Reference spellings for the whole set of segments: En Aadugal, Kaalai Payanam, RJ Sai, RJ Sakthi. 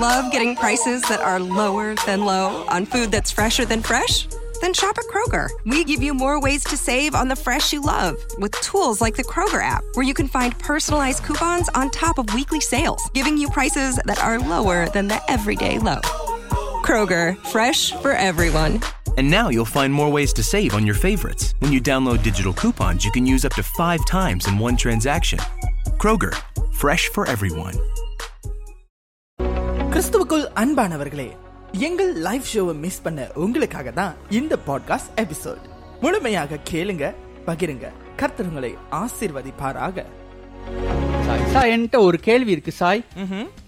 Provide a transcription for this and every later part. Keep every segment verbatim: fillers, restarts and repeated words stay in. love getting prices that are lower than low on food that's fresher than fresh? Then shop at Kroger. We give you more ways to save on the fresh you love with tools like the Kroger app, where you can find personalized coupons on top of weekly sales, giving you prices that are lower than the everyday low. Kroger, fresh for everyone. And now you'll find more ways to save on your favorites. When you download digital coupons, you can use up to five times in one transaction. Kroger, fresh for everyone. கிறிஸ்துவுக்குள் அன்பானவர்களே, எங்கள் live ஷோவை miss பண்ண உங்களுக்காக தான் இந்த podcast episode. முழுமையாக கேளுங்க, பகிருங்க. கர்த்தர் உங்களை ஆசீர்வதிப்பாராக. சாய், என்கிட்ட ஒரு கேள்வி இருக்கு சாய்,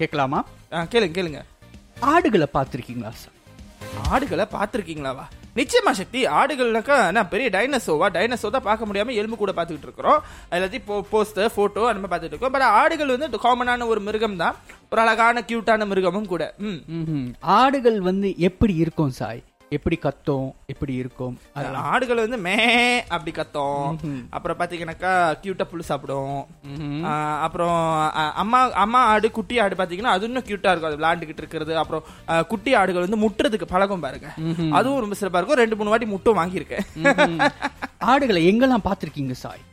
கேட்கலாமா? கேளுங்க கேளுங்க. ஆடுகளை பார்த்திருக்கீங்களா சார்? ஆடுகளை பார்த்திருக்கீங்களாவா? நிச்சயமா சக்தி. ஆடுகள்னாக்கா நான் பெரிய டைனோசோவா? டைனோசோ தான் பார்க்க முடியாமல் எலும்பு கூட பார்த்துக்கிட்டு இருக்கிறோம். எல்லாத்தையும் போ போஸ்டர் ஃபோட்டோ அந்த மாதிரி பார்த்துட்டு இருக்கோம். பட் ஆடுகள் வந்து காமனான ஒரு மிருகம் தான், ஒரு அழகான கியூட்டான மிருகமும் கூட. ம் ஆடுகள் வந்து எப்படி இருக்கும் சாய்? எப்படி கத்தும், எப்படி இருக்கும்? ஆடுகள் வந்து மே அப்படி கத்தும். அப்புறம் பாத்தீங்கன்னாக்கா கியூட்டா புல்லு சாப்பிடும். அப்புறம் அம்மா அம்மா ஆடு, குட்டி ஆடு பாத்தீங்கன்னா அது இன்னும் கியூட்டா இருக்கும், அது விளையாண்டுகிட்டு இருக்கிறது. அப்புறம் குட்டி ஆடுகள் வந்து முட்டுறதுக்கு பழகம் பாருங்க, அதுவும் ரொம்ப சிறப்பா இருக்கும். ரெண்டு மூணு வாட்டி முட்டும் வாங்கியிருக்கேன். ஆடுகளை எங்கெல்லாம் பாத்திருக்கீங்க சாய்?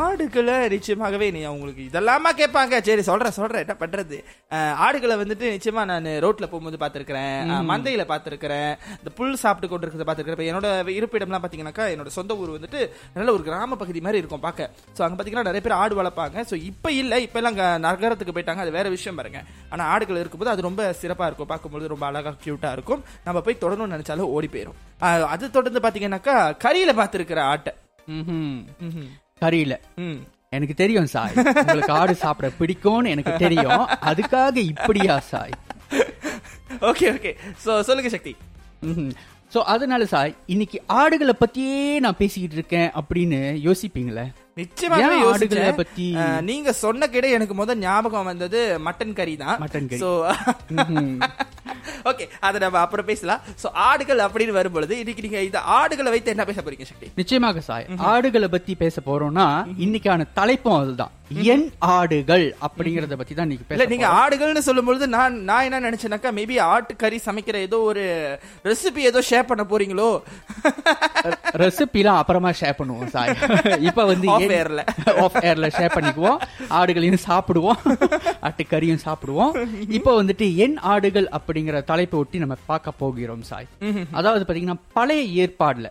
ஆடுகளை நிச்சயமாகவே நீ அவங்களுக்கு இதெல்லாமா கேட்பாங்க. சரி சொல்றேன் சொல்றேன் என்ன பண்றது. ஆடுகளை வந்துட்டு நிச்சயமா நான் ரோட்ல போகும்போது பாத்திருக்கிறேன், மந்தையில பாத்திருக்கிறேன், இந்த புல் சாப்பிட்டு கொண்டு இருக்கிறத பாத்திருக்கிறேன். என்னோட இருப்பிடம்லாம் பாத்தீங்கன்னாக்கா என்னோட சொந்த ஊர் வந்துட்டு நல்ல ஒரு கிராம பகுதி மாதிரி இருக்கும் பார்க்க. ஸோ அங்க பாத்தீங்கன்னா நிறைய பேர் ஆடு வளர்ப்பாங்க. ஸோ இப்ப இல்ல, இப்ப எல்லாம் நகரத்துக்கு போயிட்டாங்க, அது வேற விஷயம் பாருங்க. ஆனா ஆடுகள் இருக்கும்போது அது ரொம்ப சிறப்பா இருக்கும், பார்க்கும்போது ரொம்ப அழகா கியூட்டா இருக்கும். நம்ம போய் தொடணும்னு நினைச்சாலும் ஓடி போயிடும். அது தொடர்ந்து பாத்தீங்கன்னாக்கா கரியில பாத்திருக்கிற ஆட்டை. கரியில எனக்கு தெரியும் சாய், உங்களுக்கு ஆடு சாப்பிட பிடிக்கும்னு எனக்கு தெரியும். அதுக்காக இப்படியா சாய்? ஓகே ஓகே, சோ சொல்லுங்க சக்தி. சோ அதனால சாய் இன்னைக்கு ஆடுகளை பத்தியே நான் பேசிக்கிட்டு இருக்கேன் அப்படின்னு யோசிப்பீங்களே. நிச்சயமாவே ஆடுகளை பத்தி நீங்க சொன்ன கிட்ட எனக்கு முதல் ஞாபகம் வந்தது மட்டன் கறி தான். மட்டன் கறி. சோ ஓகே, அதை நம்ம அப்புறம் பேசலாம். சோ ஆடுகள் அப்படின்னு வரும்பொழுது இன்னைக்கு நீங்க இந்த ஆடுகளை வைத்து என்ன பேச போறீங்க சக்தி? நிச்சயமாக சாய், ஆடுகளை பத்தி பேச போறோம்னா இன்னைக்கான தலைப்பும் அதுதான், என் ஆடுகள் அப்படிங்கறத பத்தி தான் நீங்க பேச. நீங்க ஆடுகள்னு சொல்லும்போது நான் நான் என்ன நினைச்சேனாக்கா, மேபி ஆட்டுக்கறி சமைக்கிற ஏதோ ஒரு ரெசிபி ஏதோ ஷேர் பண்ண போறீங்களோ. ரெசிபிலாம் அப்புறமா ஷேர் பண்ணுவோம் சாய், இப்ப வந்து ஆஃப் ஏர்ல ஆஃப் ஏர்ல ஷேர் பண்ணிக்குவோம். ஆடுகளையும் சாப்பிடுவோம், ஆட்டுக்கறியும் சாப்பிடுவோம். இப்ப வந்துட்டு என் ஆடுகள் அப்படிங்கிற தலைப்பை ஒட்டி நம்ம பார்க்க போகிறோம் சாய். அதாவது பாத்தீங்கன்னா பழைய ஏற்பாடுல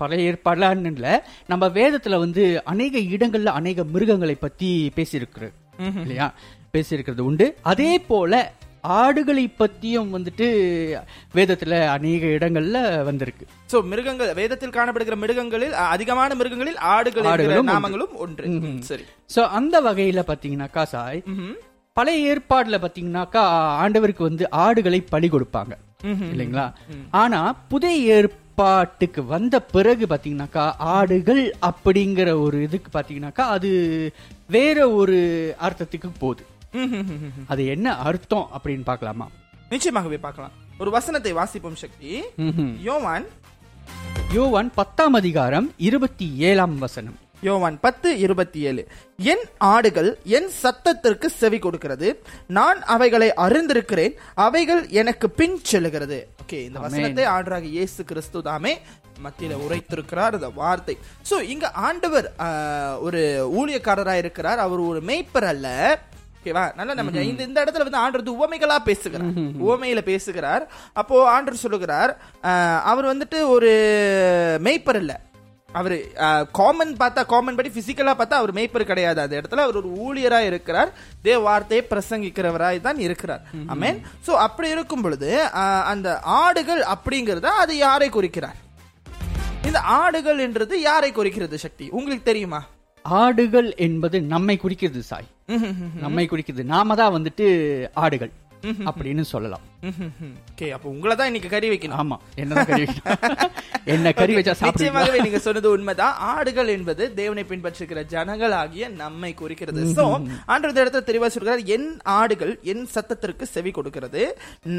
பழைய ஏற்பாடுல இல்ல, நம்ம வேதத்துல வந்து அநேக இடங்கள்ல அநேக மிருகங்களை பத்தி பேசியிருக்கிற இல்லையா, பேசியிருக்கிறது உண்டு. அதே போல ஆடுகளை பத்தியும் வந்துட்டு வேதத்துல அநேக இடங்கள்ல வந்திருக்கு. சோ மிருகங்கள், வேதத்தில் காணப்படுகிற மிருகங்களில் அதிகமான மிருகங்களில் ஆடுகள் நாமங்களும் ஒன்று. சரி, சோ அந்த வகையில பாத்தீங்கன்னாக்கா சாய், பழைய ஏற்பாடுல பாத்தீங்கன்னாக்கா ஆண்டவருக்கு வந்து ஆடுகளை பலி கொடுப்பாங்க இல்லைங்களா. ஆனா புதிய ஏற்பாட்டுக்கு வந்த பிறகு பாத்தீங்கன்னாக்கா ஆடுகள் அப்படிங்கிற ஒரு இதுக்கு பாத்தீங்கன்னாக்கா அது வேற ஒரு அர்த்தத்துக்கு போகுது. அது என்ன அர்த்தம் அப்படின்னு பார்க்கலாமா? நிச்சயமாகவே பார்க்கலாம். ஒரு வசனத்தை வாசிப்போம் சக்தி. யோவான் யோவான் பத்தாம் அதிகாரம் இருபத்தி ஏழாம் வசனம். யோவான் பத்து இருபத்தி ஏழு. என் ஆடுகள் என் சத்தத்திற்கு செவி கொடுக்கிறது, நான் அவைகளை அறிந்திருக்கிறேன், அவைகள் எனக்கு பின் செல்கிறது. ஓகே, இந்த வசனத்தை ஆண்டவராக இயேசு கிறிஸ்து தாமே மத்தியில உரைத்திருக்கிறார் இந்த வார்த்தை. சோ இங்க ஆண்டவர் ஒரு ஊழியக்காரராக இருக்கிறார், அவர் ஒரு மேய்ப்பர் அல்ல. இந்த இடத்துல வந்து ஆண்டவர் உவமைகளா பேசுகிறார், உவமையில பேசுகிறார். அப்போ ஆண்டவர் சொல்லுகிறார், அவர் வந்துட்டு ஒரு மேய்ப்பர் இல்ல, அவரு காமன் பார்த்தா காமன் படி பிசிக்கலா பார்த்தா அவர் மேய்ப்பர் கிடையாது. அந்த இடத்துல அவர் ஒரு ஊழியரா இருக்கிறார், தேவ வார்த்தையை பிரசங்கிக்கிறவராய் தான் இருக்கிறார். ஆமென். சோ அப்படி இருக்கும் பொழுது அந்த ஆடுகள் அப்படிங்கறத அது யாரை குறிக்கிறார்? இந்த ஆடுகள் என்றது யாரை குறிக்கிறது சக்தி, உங்களுக்கு தெரியுமா? ஆடுகள் என்பது நம்மை குறிக்கிறது சாய், நம்மை குறிக்கிறது. நாம தான் வந்துட்டு ஆடுகள் அப்படின்னு சொல்லலாம். உங்களை தான் இன்னைக்கு கறி வைக்கணும். ஆமா, என்ன கறி வைக்கணும், என்ன கறி வச்சா சாப்பிடுவாங்க. நீங்க சொன்னது உண்மைதான். ஆடுகள் என்பது தேவனை பின்பற்றுகிற ஜனங்கள் ஆகிய நம்மை குறிக்கிறது. சோ ஆண்டவர் இடத்துல தெளிவா சொல்றார், என் ஆடுகள் என் சத்தத்திற்கு செவி கொடுக்கிறது,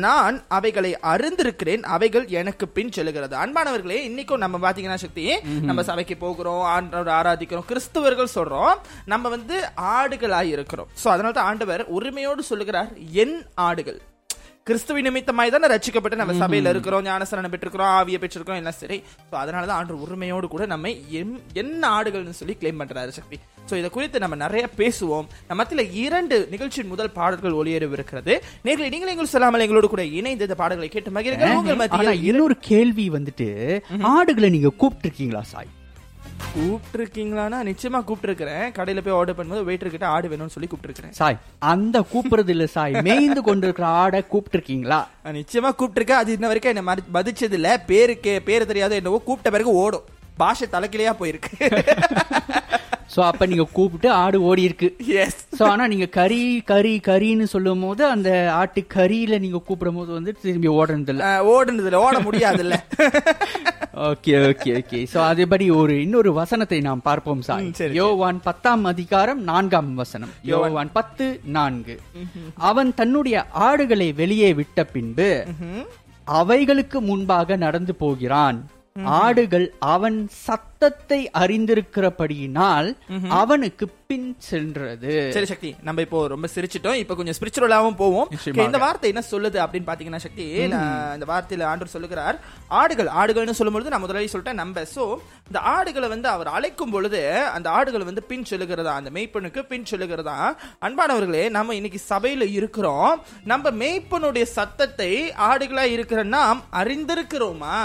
நான் அவைகளை அறிந்திருக்கிறேன், அவைகள் எனக்கு பின் செல்கிறது. அன்பானவர்களே, இன்னைக்கும் நம்ம பாத்தீங்கன்னா சக்தி, நம்ம சபைக்கு போகிறோம், ஆண்டவர் ஆராதிக்கிறோம், கிறிஸ்துவர்கள் சொல்றோம், நம்ம வந்து ஆடுகளாய் இருக்கிறோம். சோ அதனால தான் ஆண்டவர் உரிமையோடு சொல்லுகிறார் என் ஆடுகள். கிறிஸ்துவ நிமித்தமாய் தானே ரட்சிக்கப்பட்டு நம்ம சபையில இருக்கிறோம், ஞானஸ்நானம் பெற்றிருக்கிறோம், ஆவியை பெற்றிருக்கிறோம் எல்லாம் சரி. ஸோ அதனாலதான் ஆண்டு உரிமையோடு கூட நம்ம எம் என்ன ஆடுகள்னு சொல்லி கிளைம் பண்றாரு சக்தி. ஸோ இதை குறித்து நம்ம நிறைய பேசுவோம். நம்ம மத்தியில் இரண்டு நிகழ்ச்சியின் முதல் பாடல்கள் ஒளியேறவிருக்கிறது. நேர்களை நீங்கள் எங்களும் சொல்லாமல் எங்களோடு கூட இணைந்து இந்த பாடல்களை கேட்டு மகிழ்கிறேன். இன்னொரு கேள்வி வந்துட்டு, ஆடுகளை நீங்க கூப்பிட்டு இருக்கீங்களா சாய்? கூப்பிட்டு இருக்கீங்களான்னா நிச்சயமா கூப்பிட்டு இருக்கிறேன். கடையில போய் ஆர்டர் பண்ணும்போது வெயிட்டர் கிட்ட ஆடு வேணும்னு சொல்லி கூப்பிட்டு இருக்கிறேன் சாய். அந்த கூப்பிடுறது இல்ல சாய், மேய்ந்து கொண்டு இருக்கிற ஆடை கூப்பிட்டு இருக்கீங்களா? நிச்சயமா கூப்பிட்டு இருக்கேன். அது இன்ன வரைக்கும் என்ன மதிச்சது இல்ல. பேருக்கு பேரு தெரியாத என்னவோ கூப்பிட்ட பிறகு ஓடும், பாஷை தலைக்கிலையா போயிருக்கு. சோ அப்ப நீங்க கூப்பிட்டு ஆடு ஓடி இருக்கு. எஸ். சோ ஆனா நீங்க கறி கறி கறின்னு சொல்லும் போது அந்த ஆட்டு கறியில நீங்க கூப்பிடும் போது வந்து திரும்பி ஓடுறது இல்ல, ஓடுனது இல்ல, ஓட முடியாது இல்ல. Okay okay okay. சோ அதேபடி ஒரு இன்னொரு வசனத்தை நாம் பார்ப்போம் சார். யோவான் பத்தாம் அதிகாரம் நான்காம் வசனம். யோவான் பத்து நான்கு. அவன் தன்னுடைய ஆடுகளை வெளியே விட்ட பின்பு அவைகளுக்கு முன்பாக நடந்து போகிறான். ஆடுகள் அவன் சத்தத்தை அறிந்திருக்கிறபடியினால் அவனுக்கு பின் சென்றது. சரி சக்தி, நம்ம இப்போ ரொம்ப சிரிச்சிட்டோம், இப்ப கொஞ்சம் ஸ்பிரிச்சுவலாவும் போவோம். இந்த வார்த்தை என்ன சொல்லுது அப்படின்னு பாத்தீங்கன்னா சக்தி, இந்த வார்த்தையில ஆண்டவர் சொல்லுகிறார் ஆடுகள் ஆடுகள்னு சொல்லும்பொழுது நான் முதலாளி சொல்லிட்டேன் நம்ம. சோ இந்த ஆடுகளை வந்து அவர் அழைக்கும் பொழுது அந்த ஆடுகள் வந்து பின் செல்லுகிறதா, அந்த மேய்ப்பனுக்கு பின் செல்லுகிறதா. அன்பானவர்களே, நம்ம இன்னைக்கு சபையில இருக்கிறோம், நம்ம மேய்ப்பனுடைய சத்தத்தை ஆடுகளா இருக்கிற நாம் அறிந்திருக்கிறோமா?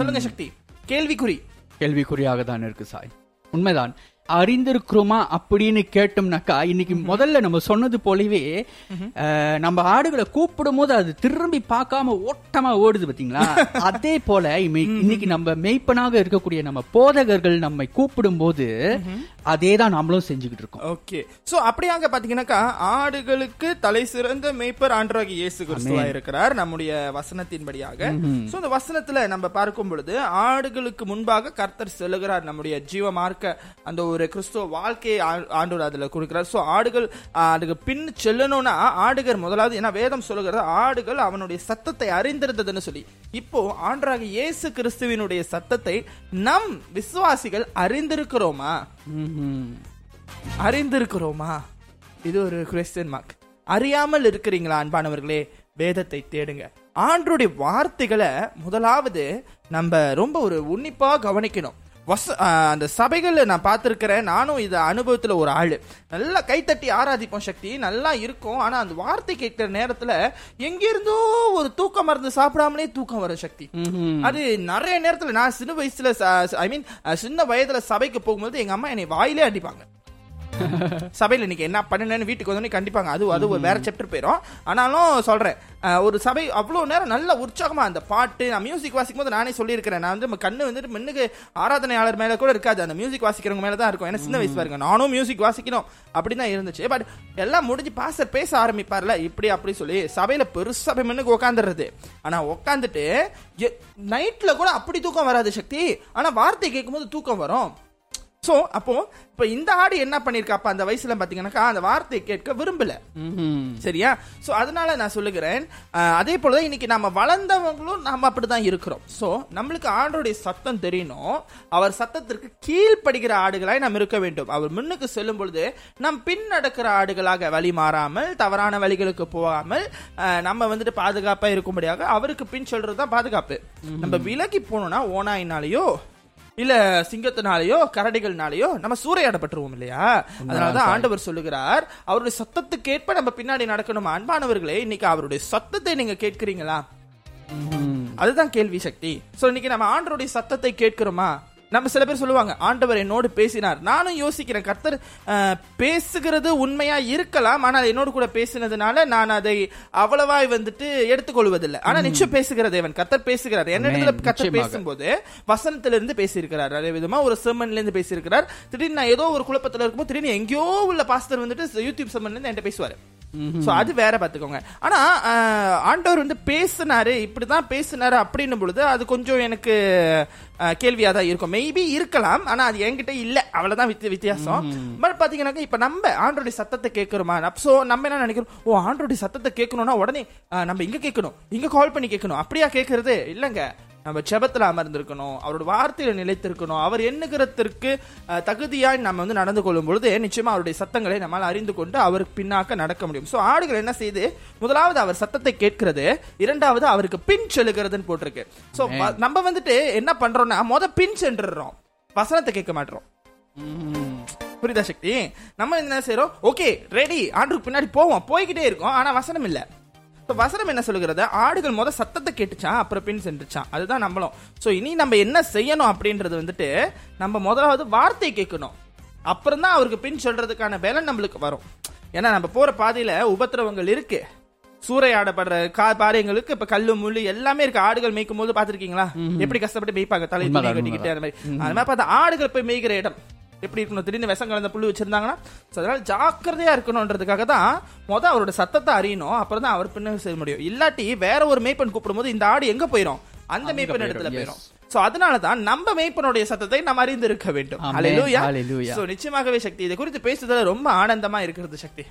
சொல்லுங்க சக்தி. கேள்விக்குறி கேள்விக்குறியாக தான் இருக்கு சாய். உண்மைதான், அறிந்திருக்கிறோமா அப்படின்னு கேட்டோம்னாக்கா இன்னைக்கு முதல்ல நம்ம சொன்னது போலவே நம்ம ஆடுகளை கூப்பிடும் போது அது திரும்பி பார்க்காம ஓட்டமா ஓடுது பாத்தீங்களா? அதே போல இன்னைக்கு நம்ம மேய்ப்பனாக இருக்கக்கூடிய நம்ம போதகர்கள் நம்மை கூப்பிடும் போது அதே தான் நம்மளும் செஞ்சுக்கிட்டு இருக்கோம். ஓகே. சோ அப்படியாக பாத்தீங்கன்னாக்கா ஆடுகளுக்கு தலை சிறந்த மேய்ப்பர் ஆண்டவராகிய இயேசு கிறிஸ்துவா இருக்கிறார் நம்முடைய வசனத்தின்படியாக. சோ இந்த வசனத்துல நம்ம பார்க்கும் பொழுது ஆடுகளுக்கு முன்பாக கர்த்தர் செல்லுகிறார். நம்முடைய ஜீவ மார்க்க அந்த ஒரு கிறிஸ்துவ வாழ்க்கையை ஆண்டவர் அதுல கொடுக்கிறார். சோ ஆடுகள் அதுக்கு பின் செல்லணும்னா ஆடுகள் முதலாவது, ஏன்னா வேதம் சொல்லுகிறது ஆடுகள் அவனுடைய சத்தத்தை அறிந்திருந்ததுன்னு சொல்லி. இப்போ ஆண்டராக இயேசு கிறிஸ்துவினுடைய சத்தத்தை நம் விசுவாசிகள் அறிந்திருக்கிறோமா? அறிந்திருக்கிறோமா? இது ஒரு குவெஸ்டியன் மார்க். அறியாமல் இருக்கிறீங்களா? அன்பானவர்களே, வேதத்தை தேடுங்க. ஆண்டருடைய வார்த்தைகளை முதலாவது நம்ம ரொம்ப ஒரு உன்னிப்பா கவனிக்கணும். வச அந்த சபைகளில் நான் பார்த்துருக்கிறேன், நானும் இது அனுபவத்தில் ஒரு ஆள். நல்லா கைத்தட்டி ஆராதிப்போம் சக்தி, நல்லா இருக்கும். ஆனால் அந்த வார்த்தை கேட்கிற நேரத்தில் எங்கேருந்தோ ஒரு தூக்கம் மருந்து சாப்பிடாமலே தூக்கம் வரும் சக்தி. அது நிறைய நேரத்தில் நான் சின்ன வயசுல ஐ மீன் சின்ன வயதில் சபைக்கு போகும்போது எங்கள் அம்மா என்னை வாயிலே அடிப்பாங்க. சபையில் இன்னைக்கு என்ன பண்ணணும்னு வீட்டுக்கு வந்தோடனே கண்டிப்பாங்க. அது அது ஒரு வேற சாப்டர் போயிடும். ஆனாலும் சொல்கிறேன், ஒரு சபை அவ்வளோ நேரம் நல்ல உற்சாகமாக அந்த பாட்டு, நான் மியூசிக் வாசிக்கும் போது நானே சொல்லியிருக்கிறேன், நான் வந்து நம்ம கண்ணு வந்துட்டு மின்னுக்கு ஆராதனையாளர் மேலே கூட இருக்காது, அந்த மியூசிக் வாசிக்கிறவங்க மேலே தான் இருக்கும். ஏன்னா சின்ன வயசு பாருங்க, நானும் மியூசிக் வாசிக்கணும் அப்படின்னு தான் இருந்துச்சு. பட் எல்லாம் முடிஞ்சு பாஸ்டர் பேச ஆரம்பிப்பார்ல, இப்படி அப்படி சொல்லி சபையில் பெருசு சபை மின்னுக்கு உட்காந்துடுறது. ஆனால் உட்காந்துட்டு நைட்டில் கூட அப்படி தூக்கம் வராது சக்தி, ஆனால் வார்த்தை கேட்கும்போது தூக்கம் வரும். சோ அப்போ இப்ப இந்த ஆடு என்ன பண்ணிருக்கா? அப்ப அந்த வயசுல பாத்தீங்கன்னாக்கா அந்த வார்த்தையை கேட்க விரும்பல. சரியா? சோ அதனால நான் சொல்லுகிறேன், அதே போலதான் இன்னைக்கு நம்ம வளர்ந்தவங்களும் நம்ம அப்படிதான் இருக்கிறோம். சோ நம்மளுக்கு ஆண்டோடைய சத்தம் தெரியணும். அவர் சத்தத்திற்கு கீழ்படுகிற ஆடுகளாய் நாம் இருக்க வேண்டும். அவர் முன்னுக்கு செல்லும் பொழுது நம் பின் நடக்கிற ஆடுகளாக வழி மாறாமல், தவறான வழிகளுக்கு போகாமல், நம்ம வந்துட்டு பாதுகாப்பா இருக்கும்படியாக அவருக்கு பின் சொல்றதுதான் பாதுகாப்பு. நம்ம விலகி போனோம்னா ஓனாயினாலேயோ இல்ல சிங்கத்தினாலேயோ கரடிகள்னாலேயோ நம்ம சூறையாடப்பட்டுருவோம் இல்லையா? அதனாலதான் ஆண்டவர் சொல்லுகிறார் அவருடைய சத்தத்துக்கேற்ப நம்ம பின்னாடி நடக்கணும். அன்பானவர்களே, இன்னைக்கு அவருடைய சத்தத்தை நீங்க கேட்கிறீங்களா? அதுதான் கேள்வி சக்தி. சோ இன்னைக்கு நம்ம ஆண்டவருடைய சத்தத்தை கேட்கிறோமா? நம்ம சில பேர் சொல்லுவாங்க ஆண்டவர் என்னோடு பேசினார். நானும் யோசிக்கிறேன், கர்த்தர் பேசுகிறது உண்மையா இருக்கலாம், ஆனால் என்னோடு கூட பேசினதுனால நான் அதை அவ்வளவாய் வந்துட்டு எடுத்துக்கொள்வதில்லை. ஆனா நிச்சயம் பேசுகிற தேவன், கர்த்தர் பேசுகிறார். என்னிடத்துல கர்த்தர் பேசும்போது வசனத்திலிருந்து பேசியிருக்கிறார், அதே விதமா ஒரு செர்மன்ல இருந்து பேசியிருக்கிறார். திடீர்னு நான் ஏதோ ஒரு குழப்பத்தில் இருக்கும்போது திடீர்னு எங்கேயோ உள்ள பாஸ்டர் வந்துட்டு யூடியூப் செர்மன்ல இருந்து என்கிட்ட பேசுவாரு. சோ அது வேற, பாத்துக்கோங்க. ஆனா ஆண்டவர் வந்து பேசினாரு, இப்படிதான் பேசினாரு அப்படின்னும் பொழுது அது கொஞ்சம் எனக்கு கேள்வியா தான் இருக்கும். மேபி இருக்கலாம், ஆனா அது என்கிட்ட இல்ல, அவ்வளவுதான் வித்தியாசம். பட் பாத்தீங்கன்னாக்கா இப்ப நம்ம ஆண்டோடைய சத்தத்தை கேட்கிறோமா? சோ நம்ம என்ன நினைக்கிறோம், ஓ ஆண்டோடைய சத்தத்தை கேட்கணும்னா உடனே நம்ம இங்க கேட்கணும், இங்க கால் பண்ணி கேட்கணும், அப்படியா கேட்கறது? இல்லங்க, நம்ம ஜெபத்தில் அமர்ந்திருக்கணும், அவரோட வார்த்தையில நிலைத்திருக்கணும், அவர் எண்ணுகிறதற்கு தகுதியாய் நம்ம வந்து நடந்து கொள்ளும் பொழுது நிச்சயமா அவருடைய சத்தங்களை நம்மால் அறிந்து கொண்டு அவருக்கு பின்னாக்க நடக்க முடியும். ஸோ ஆடுகள் என்ன செய்து, முதலாவது அவர் சத்தத்தை கேட்கிறது, இரண்டாவது அவருக்கு பின் செலுகிறதுன்னு போட்டிருக்கு. ஸோ நம்ம வந்துட்டு என்ன பண்றோம்னா முத பின் சென்றுடுறோம், வசனத்தை கேட்க மாட்டோம். புரியுதா சக்தி? நம்ம என்ன செய்யறோம், ஓகே ரெடி ஆண்டுக்கு பின்னாடி போவோம், போய்கிட்டே இருக்கோம், ஆனா வசனம் இல்லை. இப்போ வசனம் என்ன சொல்லுகிறது, ஆடுகள் முதல் சத்தத்தை கேட்டுச்சான், அப்புறம் பின் சென்றுச்சான். அதுதான் நம்மளும். ஸோ இனி நம்ம என்ன செய்யணும் அப்படின்றது வந்துட்டு, நம்ம முதலாவது வார்த்தையை கேட்கணும், அப்புறம் தான் அவருக்கு பின் சொல்றதுக்கான பலன் நம்மளுக்கு வரும். ஏன்னா நம்ம போற பாதையில உபத்திரவங்கள் இருக்கு, சூறையாடப்படுற கா பாரியங்களுக்கு இப்ப கல்லு முள்ளு எல்லாமே இருக்கு. ஆடுகள் மேய்க்கும் போது பாத்துருக்கீங்களா எப்படி கஷ்டப்பட்டு மேய்ப்பாங்க, தலை கட்டிக்கிட்டு அந்த மாதிரி. அது மாதிரி பார்த்தா ஆடுகள் போய் மேய்கிற இடம் எப்படி இருக்கணும், திடீர்னு விஷம் கலந்த புள்ளி வச்சிருந்தாங்கன்னா. அதனால ஜாக்கிரதையா இருக்கணும்ன்றதுக்காக தான் மொதல் அவரோட சத்தத்தை அறியணும், அப்புறம் தான் அவர் பின்ன செய்ய முடியும். இல்லாட்டி வேற ஒரு மேய்ப்பன் கூப்பிடும் போது இந்த ஆடு எங்க போயிடும், அந்த மேய்ப்பன் இடத்துல போயிடும். சோ அதனாலதான் நம்ம மேய்ப்பனுடைய சத்தத்தை நாம் அறிந்து இருக்க வேண்டும். ஹல்லேலூயா. சோ நிச்சயமாகவே சக்தி, இதை குறித்து பேசுறதுல ரொம்ப ஆனந்தமா இருக்கிறது சக்தி.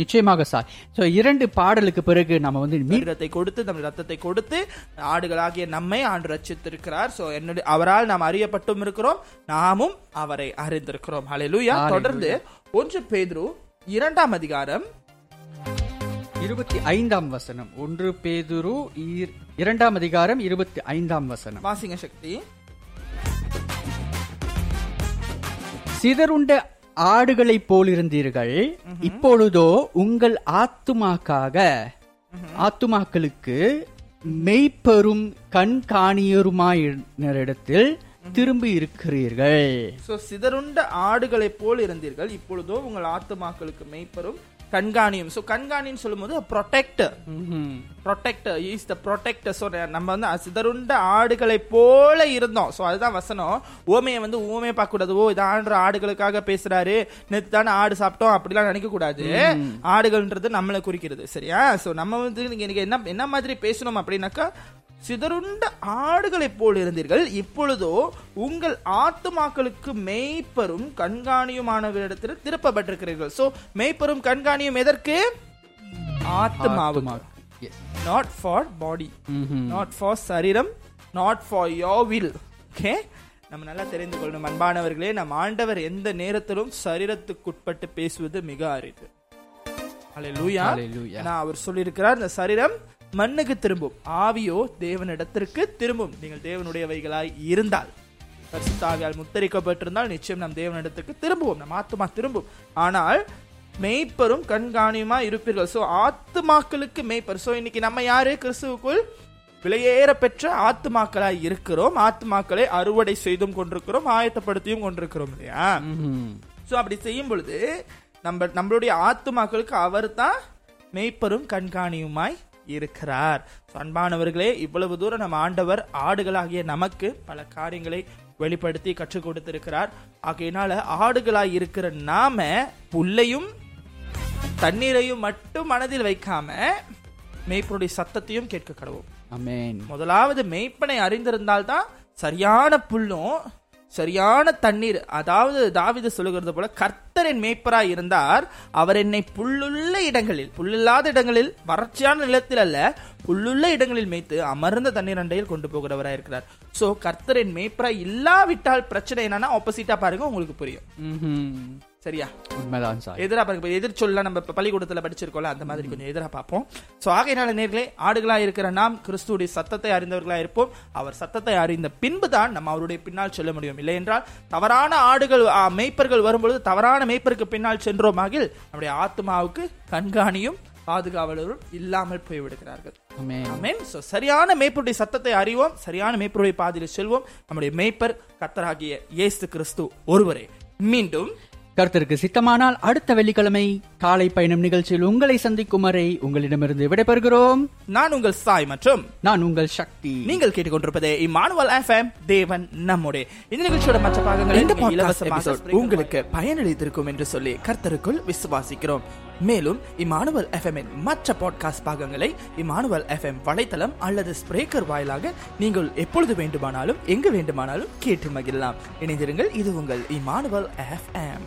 நிச்சயமாக சார். சோ இரண்டு பாடலுக்கு பிறகு நம்ம வந்து மீரத்தை கொடுத்து, நம்ம ரத்தத்தை கொடுத்து ஆடுகளாகிய நம்மை ஆண்டு ரட்சித்திருக்கிறார். சோ என்னுடைய அவரால் நாம் அறியப்பட்டும் இருக்கிறோம், நாமும் அவரை அறிந்திருக்கிறோம். ஹல்லேலூயா. தொடர்ந்து ஒன்று பேதுரு இரண்டாம் அதிகாரம் இருபத்தி ஐந்தாம் வசனம். ஒன்று பேதுரு இரண்டாம் அதிகாரம் இருபத்தி ஐந்தாம் வசனம் வாசிங்க சக்தி. சிதறுண்ட ஆடுகளை போலிருந்தீர்கள், இப்பொழுதோ உங்கள் ஆத்துமாக்காக ஆத்துமாக்களுக்கு மெய்ப்பெரும் கண்காணியருமாயினரிடத்தில் திரும்பி இருக்கிறீர்கள். சோ சிதறுண்ட ஆடுகளை போல் இருந்தீர்கள், இப்பொழுதோ உங்கள் ஆத்துமாக்களுக்கு மெய்ப்பெரும் கண்காணியும். சோ கண்காணின்னு சொல்லும்போது protector, protector is the protector. So நம்ம வந்து சிதறுண்ட ஆடுகளை போல இருந்தோம். சோ அதுதான் வசனம். ஓமையை வந்து ஓமையை பார்க்க கூடாது. ஓ இது ஆண்டு ஆடுகளுக்காக பேசுறாரு, நேற்று தானே ஆடு சாப்பிட்டோம் அப்படிலாம் நினைக்க கூடாது. ஆடுகள்ன்றது நம்மளை குறிக்கிறது, சரியா? சோ நம்ம வந்து நீங்க எனக்கு என்ன என்ன மாதிரி பேசணும் அப்படின்னாக்கா, சிதறுண்ட ஆடுகளை போல் இருந்தீர்கள், இப்பொழுதோ உங்கள் ஆத்துமாக்களுக்கு மேய்ப்பரும் கண்காணியுமானவரிடத்தில் திருப்பப்பட்டிருக்கிறீர்கள். சோ மேய்ப்பரும் கண்காணியும் எதற்கு? ஆத்துமாவுக்கு. Not for body, not for சரீரம், not for your will. Okay, நம்ம நல்லா தெரிந்து கொள்ளணும் அன்பானவர்களே, நம் ஆண்டவர் எந்த நேரத்திலும் சரீரத்துக்குட்பட்டு பேசுவது மிக அரிது. ஹல்லேலூயா. நான் அவர் சொல்லியிருக்கிறார், இந்த சரீரம் மண்ணுக்கு திரும்பும், ஆவியோ தேவனிடத்திற்கு திரும்பும். நீங்கள் தேவனுடையவைகளாய் இருந்தால், பரிசுத்த ஆவியால் முத்திரிக்கப்பட்டிருந்தால் நிச்சயம் நம் தேவனிடத்திற்கு திரும்புவோம், நம் ஆத்துமா திரும்பும். ஆனால் மேய்ப்பரும் கண்காணியுமா இருப்பீர்கள். சோ ஆத்துமாக்களுக்கு மேய்ப்பர். சோ இன்னைக்கு நம்ம யாரு? கிறிஸ்துவுக்குள் விலையேற பெற்ற ஆத்துமாக்களாய் இருக்கிறோம். ஆத்துமாக்களை அறுவடை செய்தும் கொண்டிருக்கிறோம், ஆயத்தப்படுத்தியும் கொண்டிருக்கிறோம், இல்லையா? சோ அப்படி செய்யும் பொழுது நம்ம நம்மளுடைய ஆத்துமாக்களுக்கு அவர் தான் மேய்ப்பரும் கண்காணியுமாய் இருக்கிறார். அன்பானவர்களே, இவ்வளவு தூரம் நம்ம ஆண்டவர் ஆடுகளாகிய நமக்கு பல காரியங்களை வெளிப்படுத்தி கற்றுக் கொடுத்திருக்கிறார். ஆகையினால ஆடுகளாய் இருக்கிற நாம புல்லையும் தண்ணீரையும் மட்டும் மனதில் வைக்காம மேய்ப்பனுடைய சத்தத்தையும் கேட்க கடவோம். ஆமென். முதலாவது மேய்ப்பனை அறிந்திருந்தால்தான் சரியான புல்லும் சரியான தண்ணீர். அதாவது தாவீது சொல்லுகிறது போல, கர்த்தரின் மேய்ப்பராய் இருந்தார், அவர் என்னை புல்லுள்ள இடங்களில், புல்லில்லாத இடங்களில், வறட்சியான நிலத்தில் அல்ல, புல்லுள்ள இடங்களில் மேய்த்து அமர்ந்த தண்ணீர் அண்டையில் கொண்டு போகிறவராய் இருக்கிறார். சோ கர்த்தரின் மேய்ப்பராய் இல்லாவிட்டால் பிரச்சனை என்னன்னா, ஆப்போசிட்டா பாருங்க, உங்களுக்கு புரியும், சரியா? உண்மைதான். எதிரா பாருங்க, எதிர்ச்சொல்லாம் நம்ம பள்ளிக்கூடத்துல படிச்சிருக்கோம்ல, அந்த மாதிரி கொஞ்சம் எதிரா பார்ப்போம். சோ ஆகையினால நேர்களே, ஆடுகளா இருக்கிற நாம் கிறிஸ்துடைய சத்தத்தை அறிந்தவர்களா இருப்போம். அவர் சத்தத்தை அறிந்த பின்புதான் நம்ம அவருடைய பின்னால் செல்ல முடியும். இல்லை என்றால் தவறான ஆடுகள் மேய்ப்பர்கள் வரும்பொழுது தவறான மேய்ப்பருக்கு பின்னால் சென்றோமாகில் நம்முடைய ஆத்மாவுக்கு கண்காணியும் பாதுகாவலரும் இல்லாமல் போய்விடுகிறார்கள். ஆமென். சோ சரியான மேய்ப்பருடைய சத்தத்தை அறிவோம், சரியான மேய்ப்பருடைய பாதையில் செல்வோம். நம்முடைய மேய்ப்பர் கர்த்தராகிய இயேசு கிறிஸ்து ஒருவரே. மீண்டும் கர்த்தருக்கு சித்தமானால் அடுத்த வெள்ளிக்கிழமை காலை பயணம் நிகழ்ச்சியில் உங்களை சந்திக்கும் வரை உங்களிடமிருந்து விடைபெறுகிறோம். நான் உங்கள் சாய் மற்றும் நான் உங்கள் சக்தி. நீங்கள் கேட்டுக்கொண்டிருப்பதே இம்மானுவேல் எஃப்எம், தேவன் நம்முடைய. இந்த நிகழ்ச்சியோட மற்ற பாகங்கள் இந்த இலவச எபிசோட் உங்களுக்கு பயனளித்திருக்கும் என்று சொல்லி கர்த்தருக்குள் விசுவாசிக்கிறோம். மேலும் இம்மானுவேல் எஃப்எம் இன் மற்ற பாட்காஸ்ட் பாகங்களை இம்மானுவேல் எஃப்எம் வலைத்தளம் அல்லது ஸ்பிரேக்கர் வாயிலாக நீங்கள் எப்பொழுது வேண்டுமானாலும் எங்கு வேண்டுமானாலும் கேட்டு மகிழலாம். இணைந்திருங்கள். இது உங்கள் இம்மானுவேல் எஃப்எம்.